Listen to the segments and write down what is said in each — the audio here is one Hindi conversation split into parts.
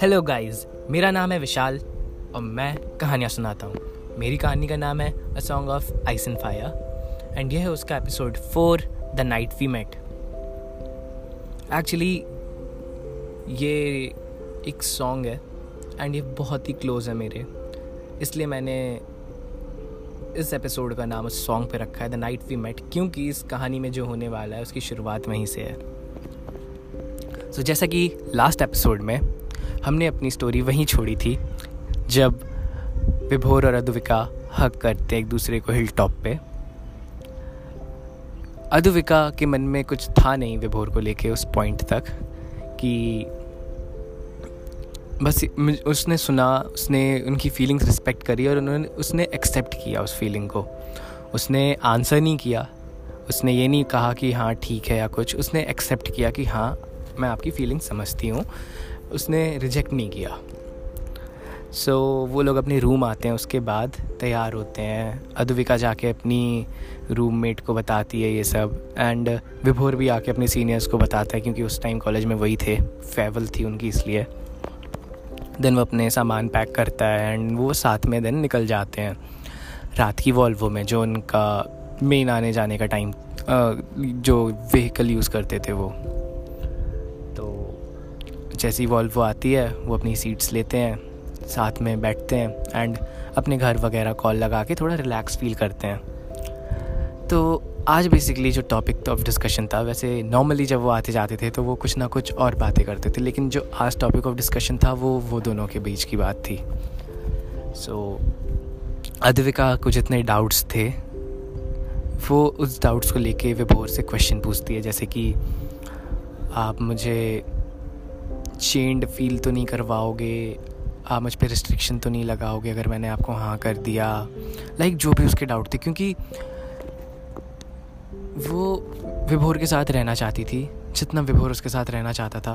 हेलो गाइस, मेरा नाम है विशाल और मैं कहानियाँ सुनाता हूँ। मेरी कहानी का नाम है a song of ice and fire and यह है उसका episode 4 the night we met. Actually ये एक सॉन्ग है एंड ये बहुत ही क्लोज है मेरे, इसलिए मैंने इस एपिसोड का नाम उस सॉन्ग पे रखा है द नाइट वी मेट, क्योंकि इस कहानी में जो होने वाला है उसकी शुरुआत वहीं से है। तो जैसा कि लास्ट एपिसोड में हमने अपनी स्टोरी वहीं छोड़ी थी जब विभोर और अद्विका हक करते एक दूसरे को हिल टॉप पे। अद्विका के मन में कुछ था नहीं विभोर को लेके उस पॉइंट तक, कि बस उसने सुना, उसने उनकी फीलिंग्स रिस्पेक्ट करी और उसने एक्सेप्ट किया उस फीलिंग को। उसने आंसर नहीं किया, उसने ये नहीं कहा कि हाँ ठीक है या कुछ, उसने एक्सेप्ट किया कि हाँ मैं आपकी फीलिंग समझती हूँ। उसने रिजेक्ट नहीं किया। सो वो लोग अपने रूम आते हैं, उसके बाद तैयार होते हैं। अद्विका जाके अपनी रूममेट को बताती है ये सब एंड विभोर भी आके अपने सीनियर्स को बताता है, क्योंकि उस टाइम कॉलेज में वही थे, फेयरवेल थी उनकी इसलिए। देन वो अपने सामान पैक करता है एंड वो साथ में देन निकल जाते हैं रात की वॉल्वो में, जो उनका मेन आने जाने का टाइम जो व्हीकल यूज़ करते थे वो। तो जैसी वॉल्वो आती है वो अपनी सीट्स लेते हैं, साथ में बैठते हैं एंड अपने घर वगैरह कॉल लगा के थोड़ा रिलैक्स फील करते हैं। तो आज बेसिकली जो टॉपिक ऑफ डिस्कशन था, वैसे नॉर्मली जब वो आते जाते थे तो वो कुछ ना कुछ और बातें करते थे, लेकिन जो आज टॉपिक ऑफ डिस्कशन था वो दोनों के बीच की बात थी। सो अद्विका को जितने डाउट्स थे वो उस डाउट्स को लेके विभोर से क्वेश्चन पूछती है, जैसे कि आप मुझे चेंड फील तो नहीं करवाओगे, आप मुझ पे रिस्ट्रिक्शन तो नहीं लगाओगे अगर मैंने आपको हाँ कर दिया, लाइक जो भी उसके डाउट थे, क्योंकि वो विभोर के साथ रहना चाहती थी जितना विभोर उसके साथ रहना चाहता था।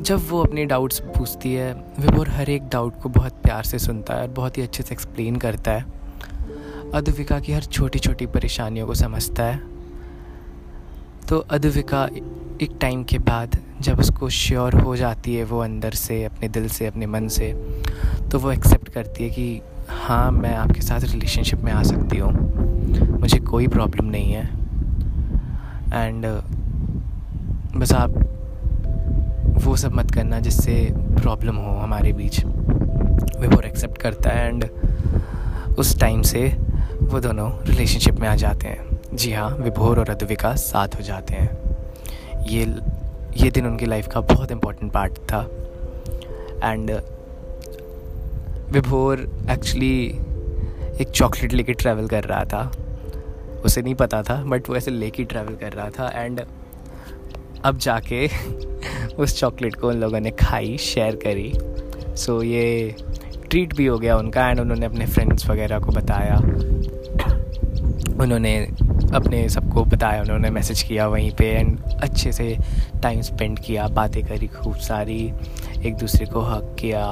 जब वो अपने डाउट्स पूछती है, विभोर हर एक डाउट को बहुत प्यार से सुनता है और बहुत ही अच्छे से एक्सप्लेन करता है। अद्विका की हर छोटी छोटी परेशानियों को समझता है। तो अद्विका एक टाइम के बाद जब उसको श्योर हो जाती है वो अंदर से, अपने दिल से, अपने मन से, तो वो एक्सेप्ट करती है कि हाँ मैं आपके साथ रिलेशनशिप में आ सकती हूँ, मुझे कोई प्रॉब्लम नहीं है एंड बस आप वो सब मत करना जिससे प्रॉब्लम हो हमारे बीच। विभोर एक्सेप्ट करता है एंड उस टाइम से वो दोनों रिलेशनशिप में आ जाते हैं। जी हाँ, विभोर और अद्विका साथ हो जाते हैं। ये दिन उनकी लाइफ का बहुत इम्पोर्टेंट पार्ट था एंड विभोर एक्चुअली एक चॉकलेट लेके ट्रैवल कर रहा था, उसे नहीं पता था बट वो ऐसे लेके ट्रैवल कर रहा था एंड अब जाके उस चॉकलेट को उन लोगों ने खाई, शेयर करी। सो ये ट्रीट भी हो गया उनका एंड उन्होंने अपने फ्रेंड्स वगैरह को बताया, उन्होंने अपने सबको बताया, उन्होंने मैसेज किया वहीं पे एंड अच्छे से टाइम स्पेंड किया, बातें करी खूब सारी, एक दूसरे को हक किया,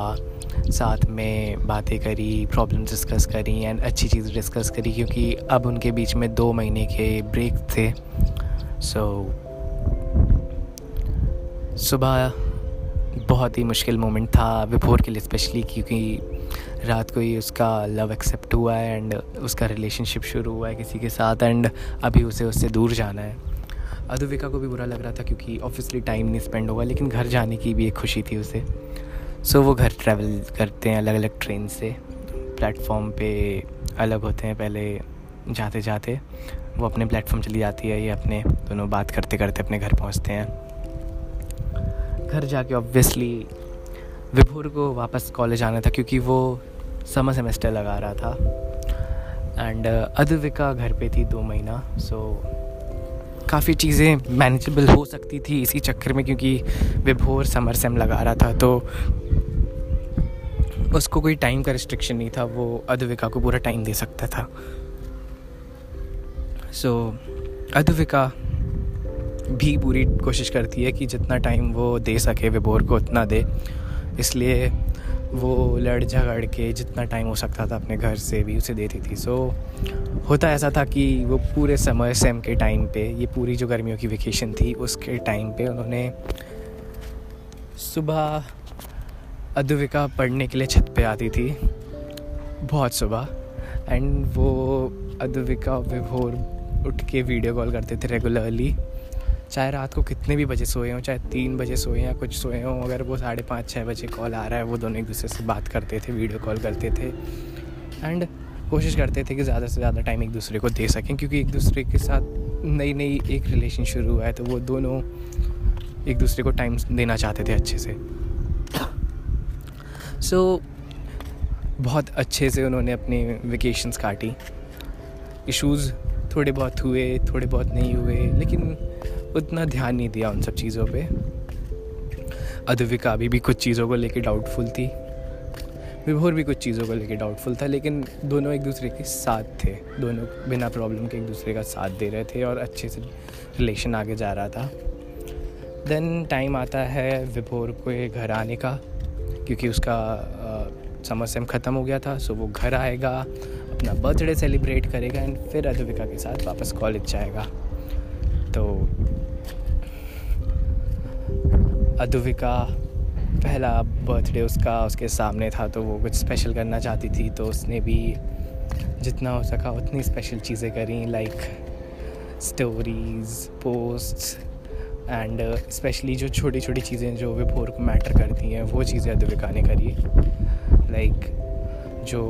साथ में बातें करी, प्रॉब्लम्स डिस्कस करी एंड अच्छी चीज़ डिस्कस करी, क्योंकि अब उनके बीच में 2 महीने के ब्रेक थे। सो सुबह बहुत ही मुश्किल मोमेंट था विभोर के लिए स्पेशली, क्योंकि रात को ही उसका लव एक्सेप्ट हुआ है एंड उसका रिलेशनशिप शुरू हुआ है किसी के साथ एंड अभी उसे उससे दूर जाना है। अद्विका को भी बुरा लग रहा था क्योंकि ऑब्वियसली टाइम नहीं स्पेंड होगा, लेकिन घर जाने की भी एक खुशी थी उसे। सो वो घर ट्रैवल करते हैं अलग अलग ट्रेन से, प्लेटफॉर्म पे अलग होते हैं पहले, जाते जाते वो अपने प्लेटफॉर्म चली जाती है, ये अपने दोनों बात करते करते अपने घर पहुंचते हैं। घर जाके ऑब्वियसली विभोर को वापस कॉलेज आना था क्योंकि वो समर सेमेस्टर लगा रहा था एंड अद्विका घर पे थी 2 महीना। सो काफ़ी चीज़ें मैनेजेबल हो सकती थी इसी चक्कर में, क्योंकि विभोर समर सेम लगा रहा था तो उसको कोई टाइम का रिस्ट्रिक्शन नहीं था, वो अद्विका को पूरा टाइम दे सकता था। सो अद्विका भी पूरी कोशिश करती है कि जितना टाइम वो दे सके विभोर को उतना दे, इसलिए वो लड़ झगड़ के जितना टाइम हो सकता था अपने घर से भी उसे देती थी। सो होता ऐसा था कि वो पूरे समर सेम के टाइम पे, ये पूरी जो गर्मियों की वेकेशन थी उसके टाइम पे उन्होंने सुबह अद्विका पढ़ने के लिए छत पे आती थी बहुत सुबह, एंड वो अद्विका विभोर उठ के वीडियो कॉल करते थे रेगुलरली, चाहे रात को कितने भी बजे सोए हों, चाहे 3 बजे सोए या कुछ सोए हों, अगर वो 5:30-6 बजे कॉल आ रहा है वो दोनों एक दूसरे से बात करते थे, वीडियो कॉल करते थे, एंड कोशिश करते थे कि ज़्यादा से ज़्यादा टाइम एक दूसरे को दे सकें, क्योंकि एक दूसरे के साथ नई एक रिलेशन शुरू हुआ है तो वो दोनों एक दूसरे को टाइम देना चाहते थे अच्छे से। सो बहुत अच्छे से उन्होंने अपनी वेकेशंस काटी। इशूज़ थोड़े बहुत हुए, थोड़े बहुत नहीं हुए, लेकिन उतना ध्यान नहीं दिया उन सब चीज़ों पे। अद्विका भी कुछ चीज़ों को लेके डाउटफुल थी, विभोर भी कुछ चीज़ों को लेके डाउटफुल था, लेकिन दोनों एक दूसरे के साथ थे, दोनों बिना प्रॉब्लम के एक दूसरे का साथ दे रहे थे और अच्छे से रिलेशन आगे जा रहा था। देन टाइम आता है विभोर को घर आने का, क्योंकि उसका समर सेम ख़त्म हो गया था। सो वो घर आएगा, अपना बर्थडे सेलिब्रेट करेगा, एंड फिर अद्विका के साथ वापस कॉलेज जाएगा। तो अद्विका पहला बर्थडे उसका उसके सामने था, तो वो कुछ स्पेशल करना चाहती थी, तो उसने भी जितना हो सका उतनी स्पेशल चीज़ें करी, like stories, posts, and specially जो छोटी छोटी चीज़ें जो विभोर को मैटर करती हैं वो चीज़ें अद्विका ने करी, लाइक जो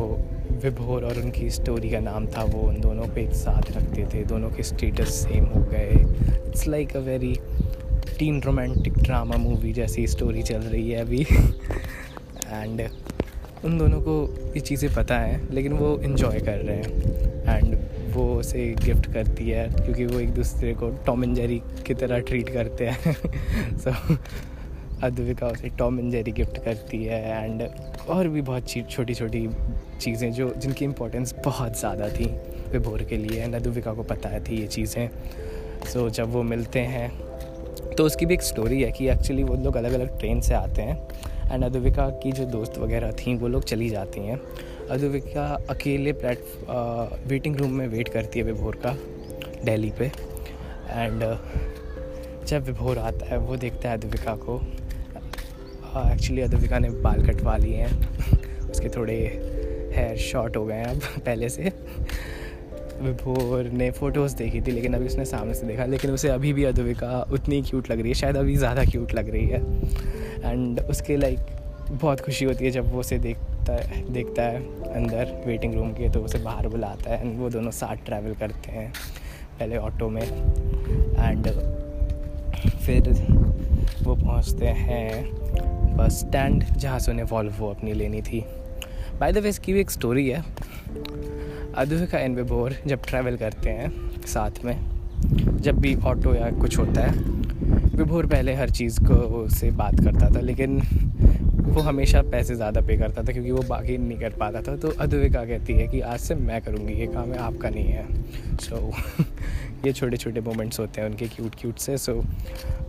विभोर और उनकी स्टोरी का नाम था वो उन दोनों को एक साथ रखते थे, दोनों के स्टेटस सेम हो गए। It's like a very teen romantic drama movie जैसी स्टोरी चल रही है अभी, एंड उन दोनों को ये चीज़ें पता हैं लेकिन वो इन्जॉय कर रहे हैं, एंड वो उसे गिफ्ट करती है क्योंकि वो एक दूसरे को टॉम एंड जेरी की तरह ट्रीट करते हैं। सो अद्विका उसे टॉम एंड जेरी गिफ्ट करती है, एंड और भी बहुत छोटी छोटी चीज़ें जो जिनकी इम्पोर्टेंस बहुत ज़्यादा थी विभोर के लिए, एंड अद्विका को पता थी ये चीज़ें। सो जब वो मिलते हैं तो उसकी भी एक स्टोरी है कि एक्चुअली वो लोग अलग अलग ट्रेन से आते हैं, एंड अद्विका की जो दोस्त वगैरह थी वो लोग चली जाती हैं, अद्विका अकेले वेटिंग रूम में वेट करती है विभोर का दिल्ली पे, एंड जब विभोर आता है वो देखता है अद्विका को, एक्चुअली अद्विका ने बाल कटवा लिए हैं, उसके थोड़े हेयर शॉर्ट हो गए हैं अब पहले से। विभोर ने फ़ोटोज़ देखी थी लेकिन अभी उसने सामने से देखा, लेकिन उसे अभी भी अद्विका उतनी क्यूट लग रही है, शायद अभी ज़्यादा क्यूट लग रही है, एंड उसके बहुत खुशी होती है जब वो उसे देखता है अंदर वेटिंग रूम के, तो उसे बाहर बुलाता है, एंड वो दोनों साथ ट्रैवल करते हैं पहले ऑटो में, एंड फिर वो पहुँचते हैं बस स्टैंड जहाँ से उन्हें वॉल्वो अपनी लेनी थी। बाय द वे इसकी भी एक स्टोरी है, अद्विका एंड विभोर जब ट्रैवल करते हैं साथ में, जब भी ऑटो या कुछ होता है, विभोर पहले हर चीज़ को उससे बात करता था लेकिन वो हमेशा पैसे ज़्यादा पे करता था क्योंकि वो बाकी नहीं कर पाता था, तो अद्विका कहती है कि आज से मैं करूँगी ये काम है, आपका नहीं है। सो ये छोटे छोटे मोमेंट्स होते हैं उनके क्यूट से। सो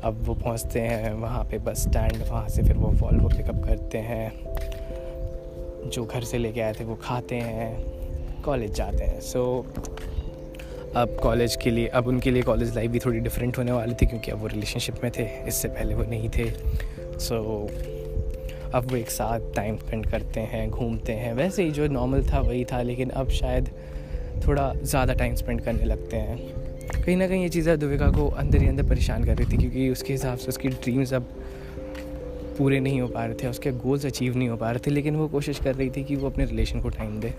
अब वो पहुँचते हैं वहाँ पे बस स्टैंड, वहाँ से फिर वो वॉल्वो पिकअप करते हैं, जो घर से लेके आए थे वो खाते हैं, कॉलेज जाते हैं। सो अब कॉलेज के लिए, अब उनके लिए कॉलेज लाइफ भी थोड़ी डिफरेंट होने वाली थी क्योंकि अब वो रिलेशनशिप में थे, इससे पहले वो नहीं थे। सो अब वो एक साथ टाइम स्पेंड करते हैं, घूमते हैं, वैसे ही जो नॉर्मल था वही था, लेकिन अब शायद थोड़ा ज़्यादा टाइम स्पेंड करने लगते हैं। कहीं ना कहीं ये चीज़ें अद्विका को अंदर ही अंदर परेशान कर रही थी क्योंकि उसके हिसाब से उसकी ड्रीम्स अब पूरे नहीं हो पा रहे थे, उसके गोल्स अचीव नहीं हो पा रहे थे, लेकिन वो कोशिश कर रही थी कि वो अपने रिलेशन को टाइम दे।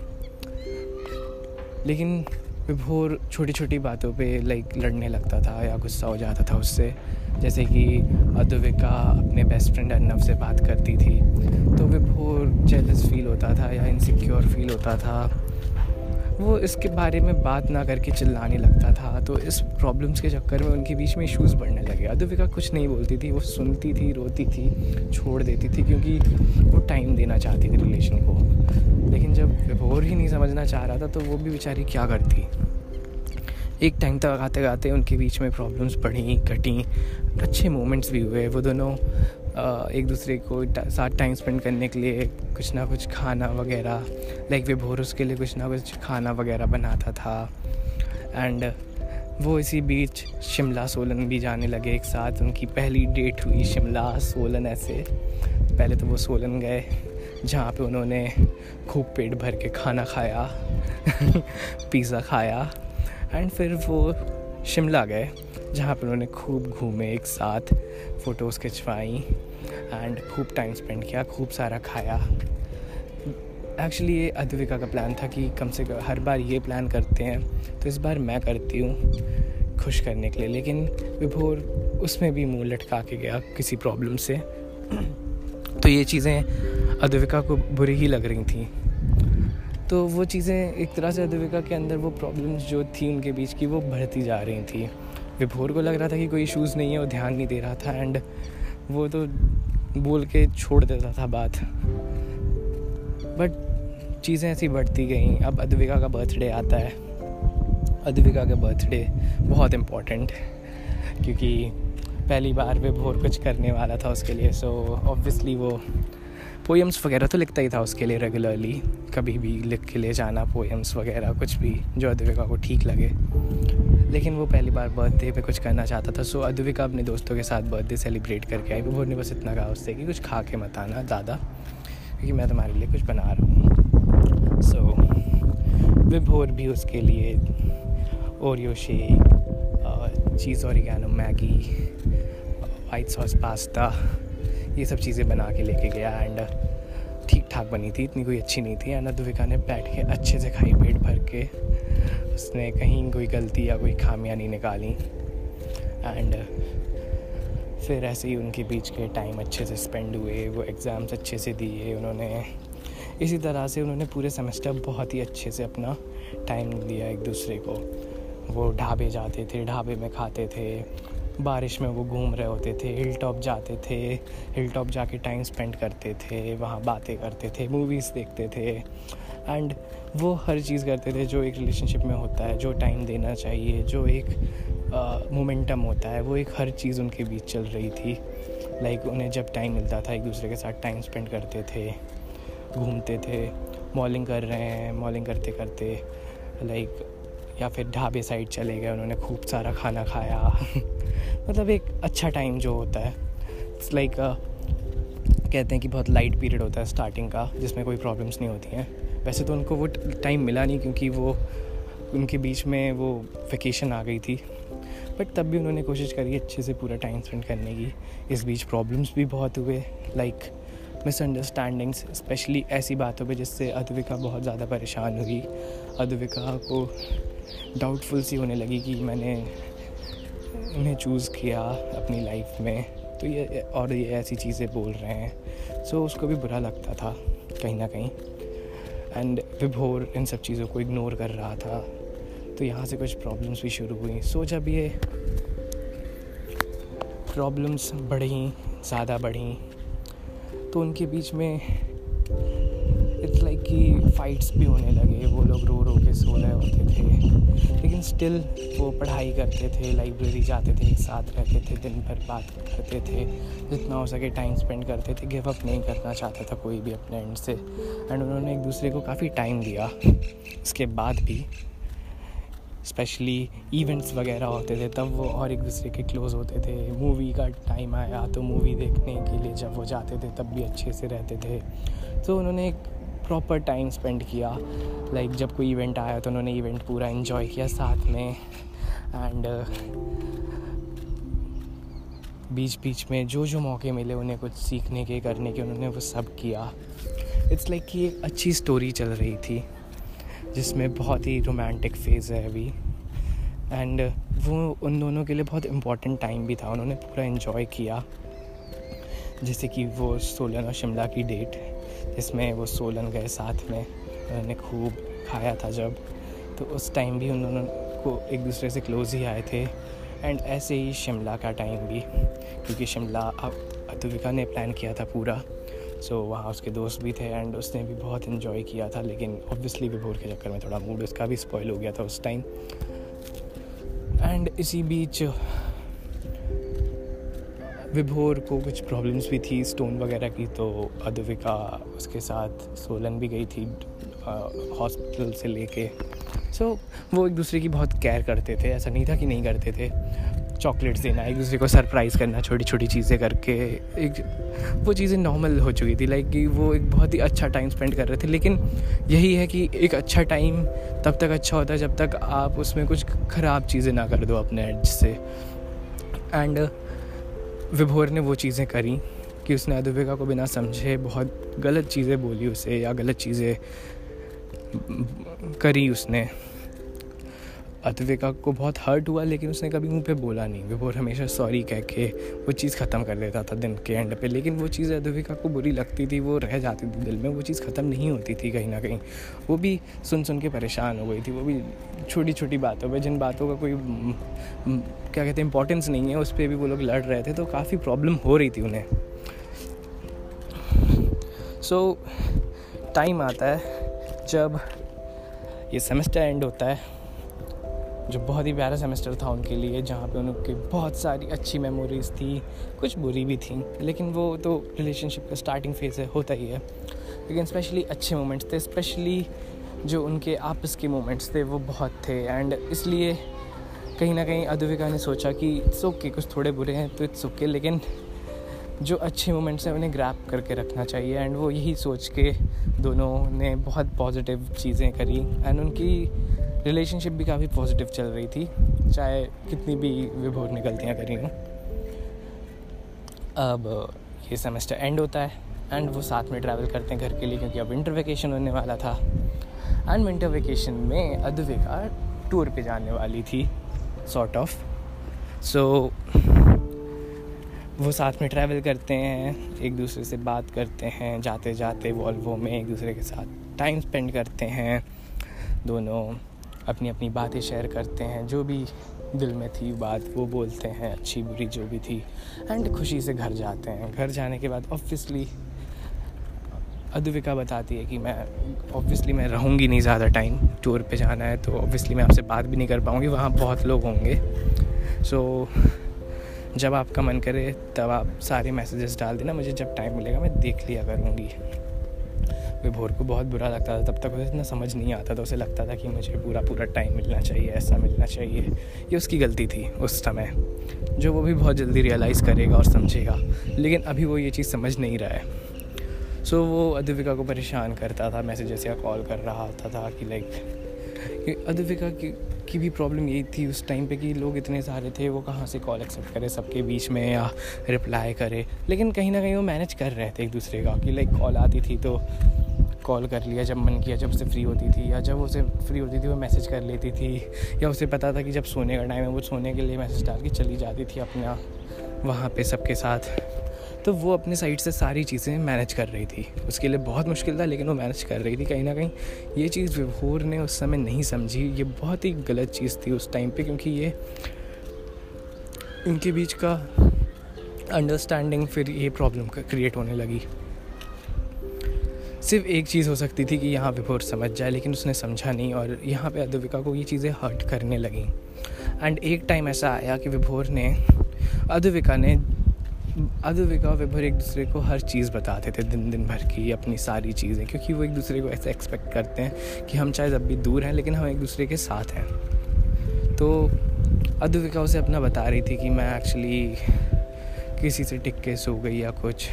लेकिन विभोर छोटी छोटी बातों पे लड़ने लगता था या गुस्सा हो जाता था उससे, जैसे कि अद्विका अपने बेस्ट फ्रेंड अनव से बात करती थी तो विभोर जेलस फील होता था या इनसिक्योर फील होता था, वो इसके बारे में बात ना करके चिल्लाने लगता था। तो इस प्रॉब्लम्स के चक्कर में उनके बीच में इश्यूज़ बढ़ने लगे। अद्विका कुछ नहीं बोलती थी, वो सुनती थी, रोती थी, छोड़ देती थी क्योंकि वो टाइम देना चाहती थी रिलेशन को, लेकिन जब विभोर ही नहीं समझना चाह रहा था तो वो भी बेचारी क्या करती। एक टाइम तक आते आते उनके बीच में प्रॉब्लम्स बढ़ी, घटी, अच्छे मोमेंट्स भी हुए, वो दोनों एक दूसरे को साथ टाइम स्पेंड करने के लिए कुछ ना कुछ खाना वगैरह, लाइक विभोर उसके लिए कुछ ना कुछ खाना वगैरह बनाता था। एंड वो इसी बीच शिमला सोलन भी जाने लगे एक साथ। उनकी पहली डेट हुई शिमला सोलन ऐसे। पहले तो वो सोलन गए जहाँ पे उन्होंने खूब पेट भर के खाना खाया पिज़्ज़ा खाया। एंड फिर वो शिमला गए जहाँ पे उन्होंने खूब घूमे एक साथ, फ़ोटोज़ खिंचवाई एंड खूब टाइम स्पेंड किया, खूब सारा खाया। एक्चुअली ये अद्विका का प्लान था कि कम से कम हर बार ये प्लान करते हैं, तो इस बार मैं करती हूँ खुश करने के लिए। लेकिन विभोर उसमें भी मुंह लटका के गया किसी प्रॉब्लम से। तो ये चीज़ें अद्विका को बुरी ही लग रही थी। तो वो चीज़ें एक तरह से अद्विका के अंदर वो प्रॉब्लम्स जो थी उनके बीच की वो बढ़ती जा रही थी। विभोर को लग रहा था कि कोई इश्यूज़ नहीं है, वो ध्यान नहीं दे रहा था एंड वो तो बोल के छोड़ देता था बात, बट चीज़ें ऐसी बढ़ती गईं। अब अद्विका का बर्थडे आता है। अद्विका का बर्थडे बहुत इम्पॉर्टेंट है क्योंकि पहली बार विभोर कुछ करने वाला था उसके लिए। सो ऑब्वियसली वो पोएम्स वगैरह तो लिखता ही था उसके लिए रेगुलरली, कभी भी लिख के ले जाना पोएम्स वगैरह कुछ भी जो अद्विका को ठीक लगे। लेकिन वो पहली बार बर्थडे पे कुछ करना चाहता था। सो अद्विका अपने दोस्तों के साथ बर्थडे सेलिब्रेट करके आई। विभोर ने बस इतना कहा उससे कि कुछ खा के मत आना ज़्यादा क्योंकि मैं तुम्हारे लिए कुछ बना रहा हूँ। सो विभोर भी उसके लिए Oreo shake, cheese oregano Maggi, white sauce pasta, ये सब चीज़ें बना के लेके गया एंड ठीक ठाक बनी थी, इतनी कोई अच्छी नहीं थी। एंड अद्विका ने बैठ के अच्छे से खाई पेट भर के, उसने कहीं कोई गलती या कोई खामियां नहीं निकाली। एंड फिर ऐसे ही उनके बीच के टाइम अच्छे से स्पेंड हुए, वो एग्ज़ाम्स अच्छे से दिए उन्होंने। इसी तरह से उन्होंने पूरे सेमेस्टर बहुत ही अच्छे से अपना टाइम दिया एक दूसरे को। वो ढाबे जाते थे, ढाबे में खाते थे, बारिश में वो घूम रहे होते थे, हिल टॉप जाते थे, हिल टॉप जाके टाइम स्पेंड करते थे, वहाँ बातें करते थे, मूवीज़ देखते थे। एंड वो हर चीज़ करते थे जो एक रिलेशनशिप में होता है, जो टाइम देना चाहिए, जो एक मोमेंटम होता है, वो एक हर चीज़ उनके बीच चल रही थी। लाइक उन्हें जब टाइम मिलता था एक दूसरे के साथ टाइम स्पेंड करते थे, घूमते थे, मॉलिंग कर रहे हैं, मॉलिंग करते करते लाइक, या फिर ढाबे साइड चले गए, उन्होंने खूब सारा खाना खाया मतलब एक अच्छा टाइम जो होता है, इट्स लाइक कहते हैं कि बहुत लाइट पीरियड होता है स्टार्टिंग का जिसमें कोई प्रॉब्लम्स नहीं होती हैं। वैसे तो उनको वो टाइम मिला नहीं क्योंकि वो उनके बीच में वो वेकेशन आ गई थी, बट तब भी उन्होंने कोशिश करी अच्छे से पूरा टाइम स्पेंड करने की। इस बीच प्रॉब्लम्स भी बहुत हुए, लाइक मिसअंडरस्टैंडिंग्स, स्पेशली ऐसी बातों पे जिससे अद्विका बहुत ज़्यादा परेशान हुई। अद्विका को डाउटफुल सी होने लगी कि मैंने उन्हें चूज़ किया अपनी लाइफ में, तो ये और ये ऐसी चीज़ें बोल रहे हैं। सो उसको भी बुरा लगता था कहीं ना कहीं। एंड विभोर इन सब चीज़ों को इग्नोर कर रहा था, तो यहाँ से कुछ प्रॉब्लम्स भी शुरू हुई। सो जब ये प्रॉब्लम्स बढ़ी, ज़्यादा बढ़ी, तो उनके बीच में इट्स लाइक कि फ़ाइट्स भी होने लगे। वो लोग रो रो के सो रहे होते थे लेकिन स्टिल वो पढ़ाई करते थे, लाइब्रेरी जाते थे, एक साथ रहते थे, दिन भर बात करते थे, जितना हो सके टाइम स्पेंड करते थे। गिव अप नहीं करना चाहता था कोई भी अपने एंड से। एंड उन्होंने एक दूसरे को काफ़ी टाइम दिया इसके बाद भी, स्पेशली इवेंट्स वगैरह होते थे तब वो और एक दूसरे के क्लोज़ होते थे। मूवी का टाइम आया तो मूवी देखने के लिए जब वो जाते थे तब भी अच्छे से रहते थे। तो उन्होंने एक प्रॉपर टाइम स्पेंड किया, लाइक जब कोई इवेंट आया तो उन्होंने इवेंट पूरा एंजॉय किया साथ में। एंड बीच बीच में जो जो मौके मिले उन्हें कुछ सीखने के, करने के, उन्होंने वो सब किया। इट्स लाइक कि एक अच्छी स्टोरी चल रही थी जिसमें बहुत ही रोमांटिक फेज़ है अभी। एंड वो उन दोनों के लिए बहुत इम्पॉर्टेंट टाइम भी था, उन्होंने पूरा एंजॉय किया। जैसे कि वो सोलन और शिमला की डेट जिसमें वो सोलन गए साथ में, उन्होंने खूब खाया था जब, तो उस टाइम भी उन दोनों को एक दूसरे से क्लोज़ ही आए थे। एंड ऐसे ही शिमला का टाइम भी, क्योंकि शिमला अब अद्विका ने प्लान किया था पूरा। सो वहाँ उसके दोस्त भी थे एंड उसने भी बहुत इन्जॉय किया था। लेकिन ऑब्वियसली विभोर के चक्कर में थोड़ा मूड उसका भी स्पॉइल हो गया था उस टाइम। एंड इसी बीच विभोर को कुछ प्रॉब्लम्स भी थी स्टोन वगैरह की, तो अद्विका उसके साथ सोलन भी गई थी हॉस्पिटल से लेके। सो वो एक दूसरे की बहुत केयर करते थे, ऐसा नहीं था कि नहीं करते थे। चॉकलेट्स देना, एक दूसरे को सरप्राइज़ करना, छोटी छोटी चीज़ें करके एक वो चीज़ें नॉर्मल हो चुकी थी। लाइक कि वो एक बहुत ही अच्छा टाइम स्पेंड कर रहे थे। लेकिन यही है कि एक अच्छा टाइम तब तक अच्छा होता है जब तक आप उसमें कुछ ख़राब चीज़ें ना कर दो अपने एज से। एंड विभोर ने वो चीज़ें करी कि उसने अद्विका को बिना समझे बहुत गलत चीज़ें बोली उसे, या गलत चीज़ें करी उसने। अद्विका को बहुत हर्ट हुआ, लेकिन उसने कभी मुंह पे बोला नहीं। विभोर हमेशा सॉरी कह के वो चीज़ ख़त्म कर देता था दिन के एंड पे। लेकिन वो चीज़ अद्विका को बुरी लगती थी, वो रह जाती थी दिल में, वो चीज़ ख़त्म नहीं होती थी कहीं ना कहीं। वो भी सुन सुन के परेशान हो गई थी, वो भी छोटी छोटी बातों पे, जिन बातों का कोई क्या कहते हैं इंपॉर्टेंस नहीं है, उस पर भी वो लोग लड़ रहे थे। तो काफ़ी प्रॉब्लम हो रही थी उन्हें। सो टाइम आता है जब ये सेमेस्टर एंड होता है, जो बहुत ही प्यारा सेमेस्टर था उनके लिए, जहाँ पे उनकी बहुत सारी अच्छी मेमोरीज़ थी, कुछ बुरी भी थी। लेकिन वो तो रिलेशनशिप का स्टार्टिंग फेज़ है, होता ही है। लेकिन स्पेशली अच्छे मोमेंट्स थे, स्पेशली जो उनके आपस के मोमेंट्स थे वो बहुत थे। एंड इसलिए कहीं ना कहीं अद्विका ने सोचा कि इट्स ओके, कुछ थोड़े बुरे हैं तो इट्स ओके, लेकिन जो अच्छे मोमेंट्स हैं उन्हें ग्रैब करके रखना चाहिए। एंड वो यही सोच के दोनों ने बहुत पॉजिटिव चीज़ें करी। एंड उनकी रिलेशनशिप भी काफ़ी पॉजिटिव चल रही थी, चाहे कितनी भी विभोर ने गलतियाँ करी हों। अब ये सेमेस्टर एंड होता है एंड वो साथ में ट्रैवल करते हैं घर के लिए, क्योंकि अब विंटर वेकेशन होने वाला था। एंड विंटर वेकेशन में अद्विका टूर पे जाने वाली थी, सॉर्ट ऑफ। सो वो साथ में ट्रैवल करते हैं, एक दूसरे से बात करते हैं, जाते जाते वॉल्वो में एक दूसरे के साथ टाइम स्पेंड करते हैं। दोनों अपनी अपनी बातें शेयर करते हैं, जो भी दिल में थी बात वो बोलते हैं, अच्छी बुरी जो भी थी। एंड खुशी से घर जाते हैं। घर जाने के बाद ऑब्वियसली अद्विका बताती है कि मैं रहूँगी नहीं ज़्यादा टाइम, टूर पे जाना है, तो ऑब्वियसली मैं आपसे बात भी नहीं कर पाऊँगी, वहाँ बहुत लोग होंगे। सो जब आपका मन करे तब आप सारे मैसेजेस डाल देना, मुझे जब टाइम मिलेगा मैं देख लिया करूँगी। विभोर को बहुत बुरा लगता था, तब तक उसे इतना समझ नहीं आता था। उसे लगता था कि मुझे पूरा टाइम मिलना चाहिए, ऐसा मिलना चाहिए। ये उसकी गलती थी उस समय, जो वो भी बहुत जल्दी रियलाइज़ करेगा और समझेगा। लेकिन अभी वो ये चीज़ समझ नहीं रहा है। सो वो अद्विका को परेशान करता था मैसेजेस या कॉल कर रहा होता था कि लाइक अद्विका की भी प्रॉब्लम यही थी उस टाइम पे कि लोग इतने सारे थे, वो कहाँ से कॉल एक्सेप्ट करे सबके बीच में या रिप्लाई करे। लेकिन कहीं ना कहीं वो मैनेज कर रहे थे एक दूसरे का, कि लाइक कॉल आती थी तो कॉल कर लिया जब मन किया, जब उसे फ्री होती थी, या जब उसे फ्री होती थी वो मैसेज कर लेती थी, या उसे पता था कि जब सोने का टाइम है वो सोने के लिए मैसेज डाल के चली जाती थी अपना वहाँ पे सबके साथ। तो वो अपने साइड से सारी चीज़ें मैनेज कर रही थी, उसके लिए बहुत मुश्किल था लेकिन वो मैनेज कर रही थी। कहीं ना कहीं ये चीज़ विभोर ने उस समय नहीं समझी, ये बहुत ही गलत चीज़ थी उस टाइम पर, क्योंकि ये उनके बीच का अंडरस्टैंडिंग फिर ये प्रॉब्लम क्रिएट होने लगी। सिर्फ एक चीज़ हो सकती थी कि यहाँ विभोर समझ जाए, लेकिन उसने समझा नहीं और यहाँ पे अद्विका को ये चीज़ें हर्ट करने लगी। एंड एक टाइम ऐसा आया कि अद्विका और विभोर एक दूसरे को हर चीज़ बताते थे दिन भर की अपनी सारी चीज़ें, क्योंकि वो एक दूसरे को ऐसे एक्सपेक्ट करते हैं कि हम चाहे जब भी दूर हैं लेकिन हम एक दूसरे के साथ हैं। तो अद्विका उसे अपना बता रही थी कि मैं एक्चुअली किसी से टिक के सो गई या कुछ।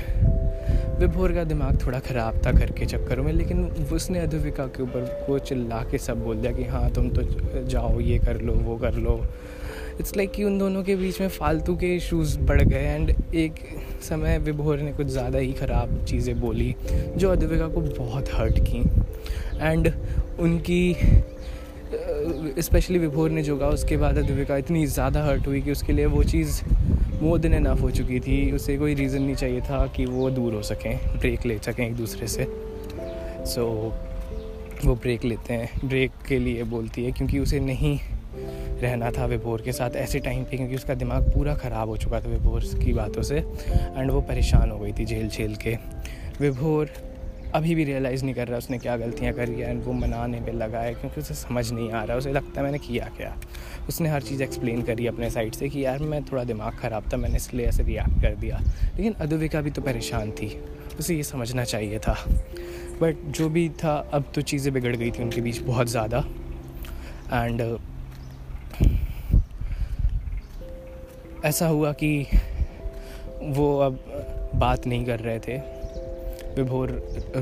विभोर का दिमाग थोड़ा ख़राब था घर के चक्करों में, लेकिन उसने अद्विका के ऊपर को चिल्ला के सब बोल दिया कि हाँ तुम तो जाओ, ये कर लो, वो कर लो। इट्स लाइक कि उन दोनों के बीच में फालतू के इशूज़ बढ़ गए। एंड एक समय विभोर ने कुछ ज़्यादा ही ख़राब चीज़ें बोली जो अद्विका को बहुत हर्ट की। एंड उनकी स्पेशली विभोर ने जो कहा उसके बाद अद्विका इतनी ज़्यादा हर्ट हुई कि उसके लिए वो चीज़ मोर देन एनफ हो चुकी थी। उसे कोई रीज़न नहीं चाहिए था कि वो दूर हो सकें, ब्रेक ले सकें एक दूसरे से। सो वो ब्रेक लेते हैं, ब्रेक के लिए बोलती है क्योंकि उसे नहीं रहना था विभोर के साथ ऐसे टाइम पे, क्योंकि उसका दिमाग पूरा ख़राब हो चुका था विभोर की बातों से। एंड वो परेशान हो गई थी झेल के। विभोर अभी भी रियलाइज़ नहीं कर रहा उसने क्या गलतियाँ करी है, एंड वो मनाने पे लगा है क्योंकि उसे समझ नहीं आ रहा, उसे लगता है मैंने किया क्या। उसने हर चीज़ एक्सप्लेन करी अपने साइड से कि यार मैं थोड़ा दिमाग ख़राब था, मैंने इसलिए ऐसे रिएक्ट कर दिया। लेकिन अद्विका भी तो परेशान थी, उसे ये समझना चाहिए था। बट जो भी था, अब तो चीज़ें बिगड़ गई थी उनके बीच बहुत ज़्यादा। एंड ऐसा हुआ कि वो अब बात नहीं कर रहे थे। विभोर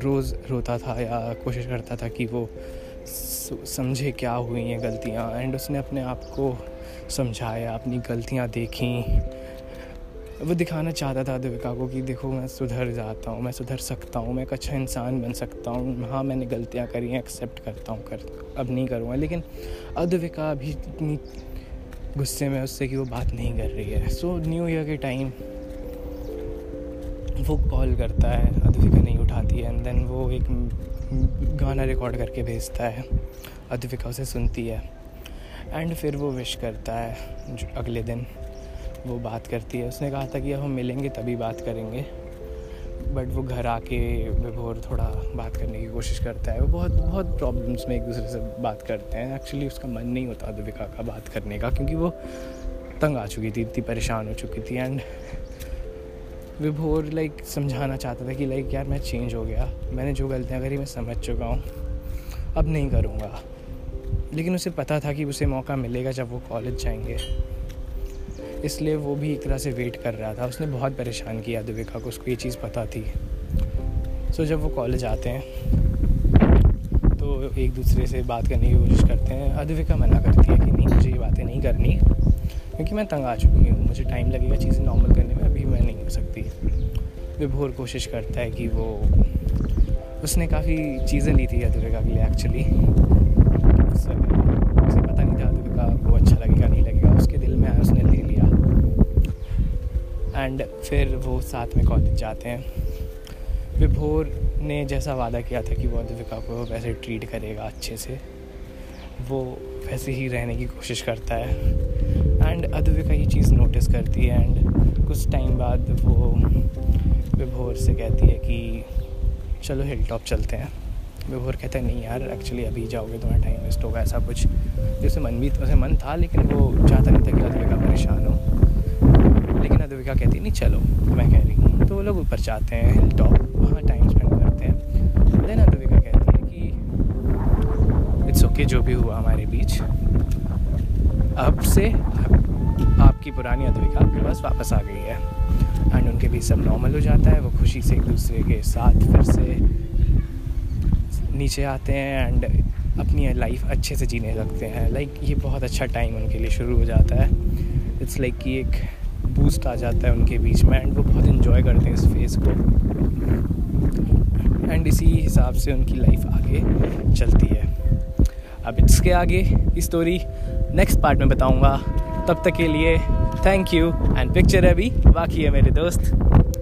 रोज़ रोता था या कोशिश करता था कि वो समझे क्या हुई हैं गलतियाँ। एंड उसने अपने आप को समझाया, अपनी गलतियाँ देखी। वो दिखाना चाहता था अद्विका को कि देखो मैं सुधर जाता हूँ, मैं सुधर सकता हूँ, मैं एक अच्छा इंसान बन सकता हूँ। हाँ मैंने गलतियाँ करी हैं, एक्सेप्ट करता हूँ, अब नहीं करूँगा। लेकिन अद्विका अभी इतनी गुस्से में उससे कि वो बात नहीं कर रही है। सो न्यू ईयर के टाइम वो कॉल करता है, अद्विका नहीं उठाती है। एंड देन वो एक गाना रिकॉर्ड करके भेजता है, अद्विका उसे सुनती है। एंड फिर वो विश करता है, जो अगले दिन वो बात करती है। उसने कहा था कि अब हम मिलेंगे तभी बात करेंगे। बट वो घर आके विभोर थोड़ा बात करने की कोशिश करता है। वो बहुत बहुत प्रॉब्लम्स में एक दूसरे से बात करते हैं। एक्चुअली उसका मन नहीं होता अद्विका का बात करने का, क्योंकि वो तंग आ चुकी थी, इतनी परेशान हो चुकी थी। एंड विभोर समझाना चाहता था कि यार मैं चेंज हो गया, मैंने जो गलतियाँ करी मैं समझ चुका हूँ, अब नहीं करूँगा। लेकिन उसे पता था कि उसे मौका मिलेगा जब वो कॉलेज जाएंगे, इसलिए वो भी एक तरह से वेट कर रहा था। उसने बहुत परेशान किया अद्विका को, उसको ये चीज़ पता थी। सो जब वो कॉलेज आते हैं तो एक दूसरे से बात करने की कोशिश करते हैं। अद्विका मना करती है कि नहीं, मुझे ये बातें नहीं करनी क्योंकि मैं तंग आ चुकी हूँ, मुझे टाइम लगेगा चीज़ें नॉर्मल करने में, अभी मैं नहीं हो सकती। विभोर कोशिश करता है कि वो, उसने काफ़ी चीज़ें ली थी अद्विका के लिए एक्चुअली। उसे पता नहीं था अद्विका को अच्छा लगेगा नहीं लगेगा, उसके दिल में उसने ले लिया। एंड फिर वो साथ में कॉलेज जाते हैं। विभोर ने जैसा वादा किया था कि वो अद्विका को वैसे ट्रीट करेगा अच्छे से, वो वैसे ही रहने की कोशिश करता है। एंड अद्विका ये चीज़ नोटिस करती है। एंड कुछ टाइम बाद वो विभोर से कहती है कि चलो हिल टॉप चलते हैं। विभोर कहता है नहीं यार, एक्चुअली अभी जाओगे तुम्हारा टाइम वेस्ट होगा, ऐसा कुछ। जैसे मन था, लेकिन वो चाहता नहीं था कि अद्विका परेशान हो। लेकिन अद्विका कहती है नहीं चलो, तो मैं कह रही हूँ। तो वो लोग ऊपर जाते हैं हिल टॉप, वहाँ टाइम स्पेंड करते हैं। देन अद्विका कहती है कि इट्स ओके, जो भी हुआ हमारे बीच, अब से आपकी पुरानी अद्विका आपके पास वापस आ गई है। एंड उनके बीच सब नॉर्मल हो जाता है। वो खुशी से एक दूसरे के साथ फिर से नीचे आते हैं एंड अपनी लाइफ अच्छे से जीने लगते हैं। ये बहुत अच्छा टाइम उनके लिए शुरू हो जाता है। इट्स कि एक बूस्ट आ जाता है उनके बीच में, एंड वो बहुत इन्जॉय करते हैं इस फेज़ को। एंड इसी हिसाब से उनकी लाइफ आगे चलती है। अब इसके आगे की स्टोरी नेक्स्ट पार्ट में बताऊँगा। तब तक के लिए थैंक यू। एंड पिक्चर अभी बाकी है मेरे दोस्त।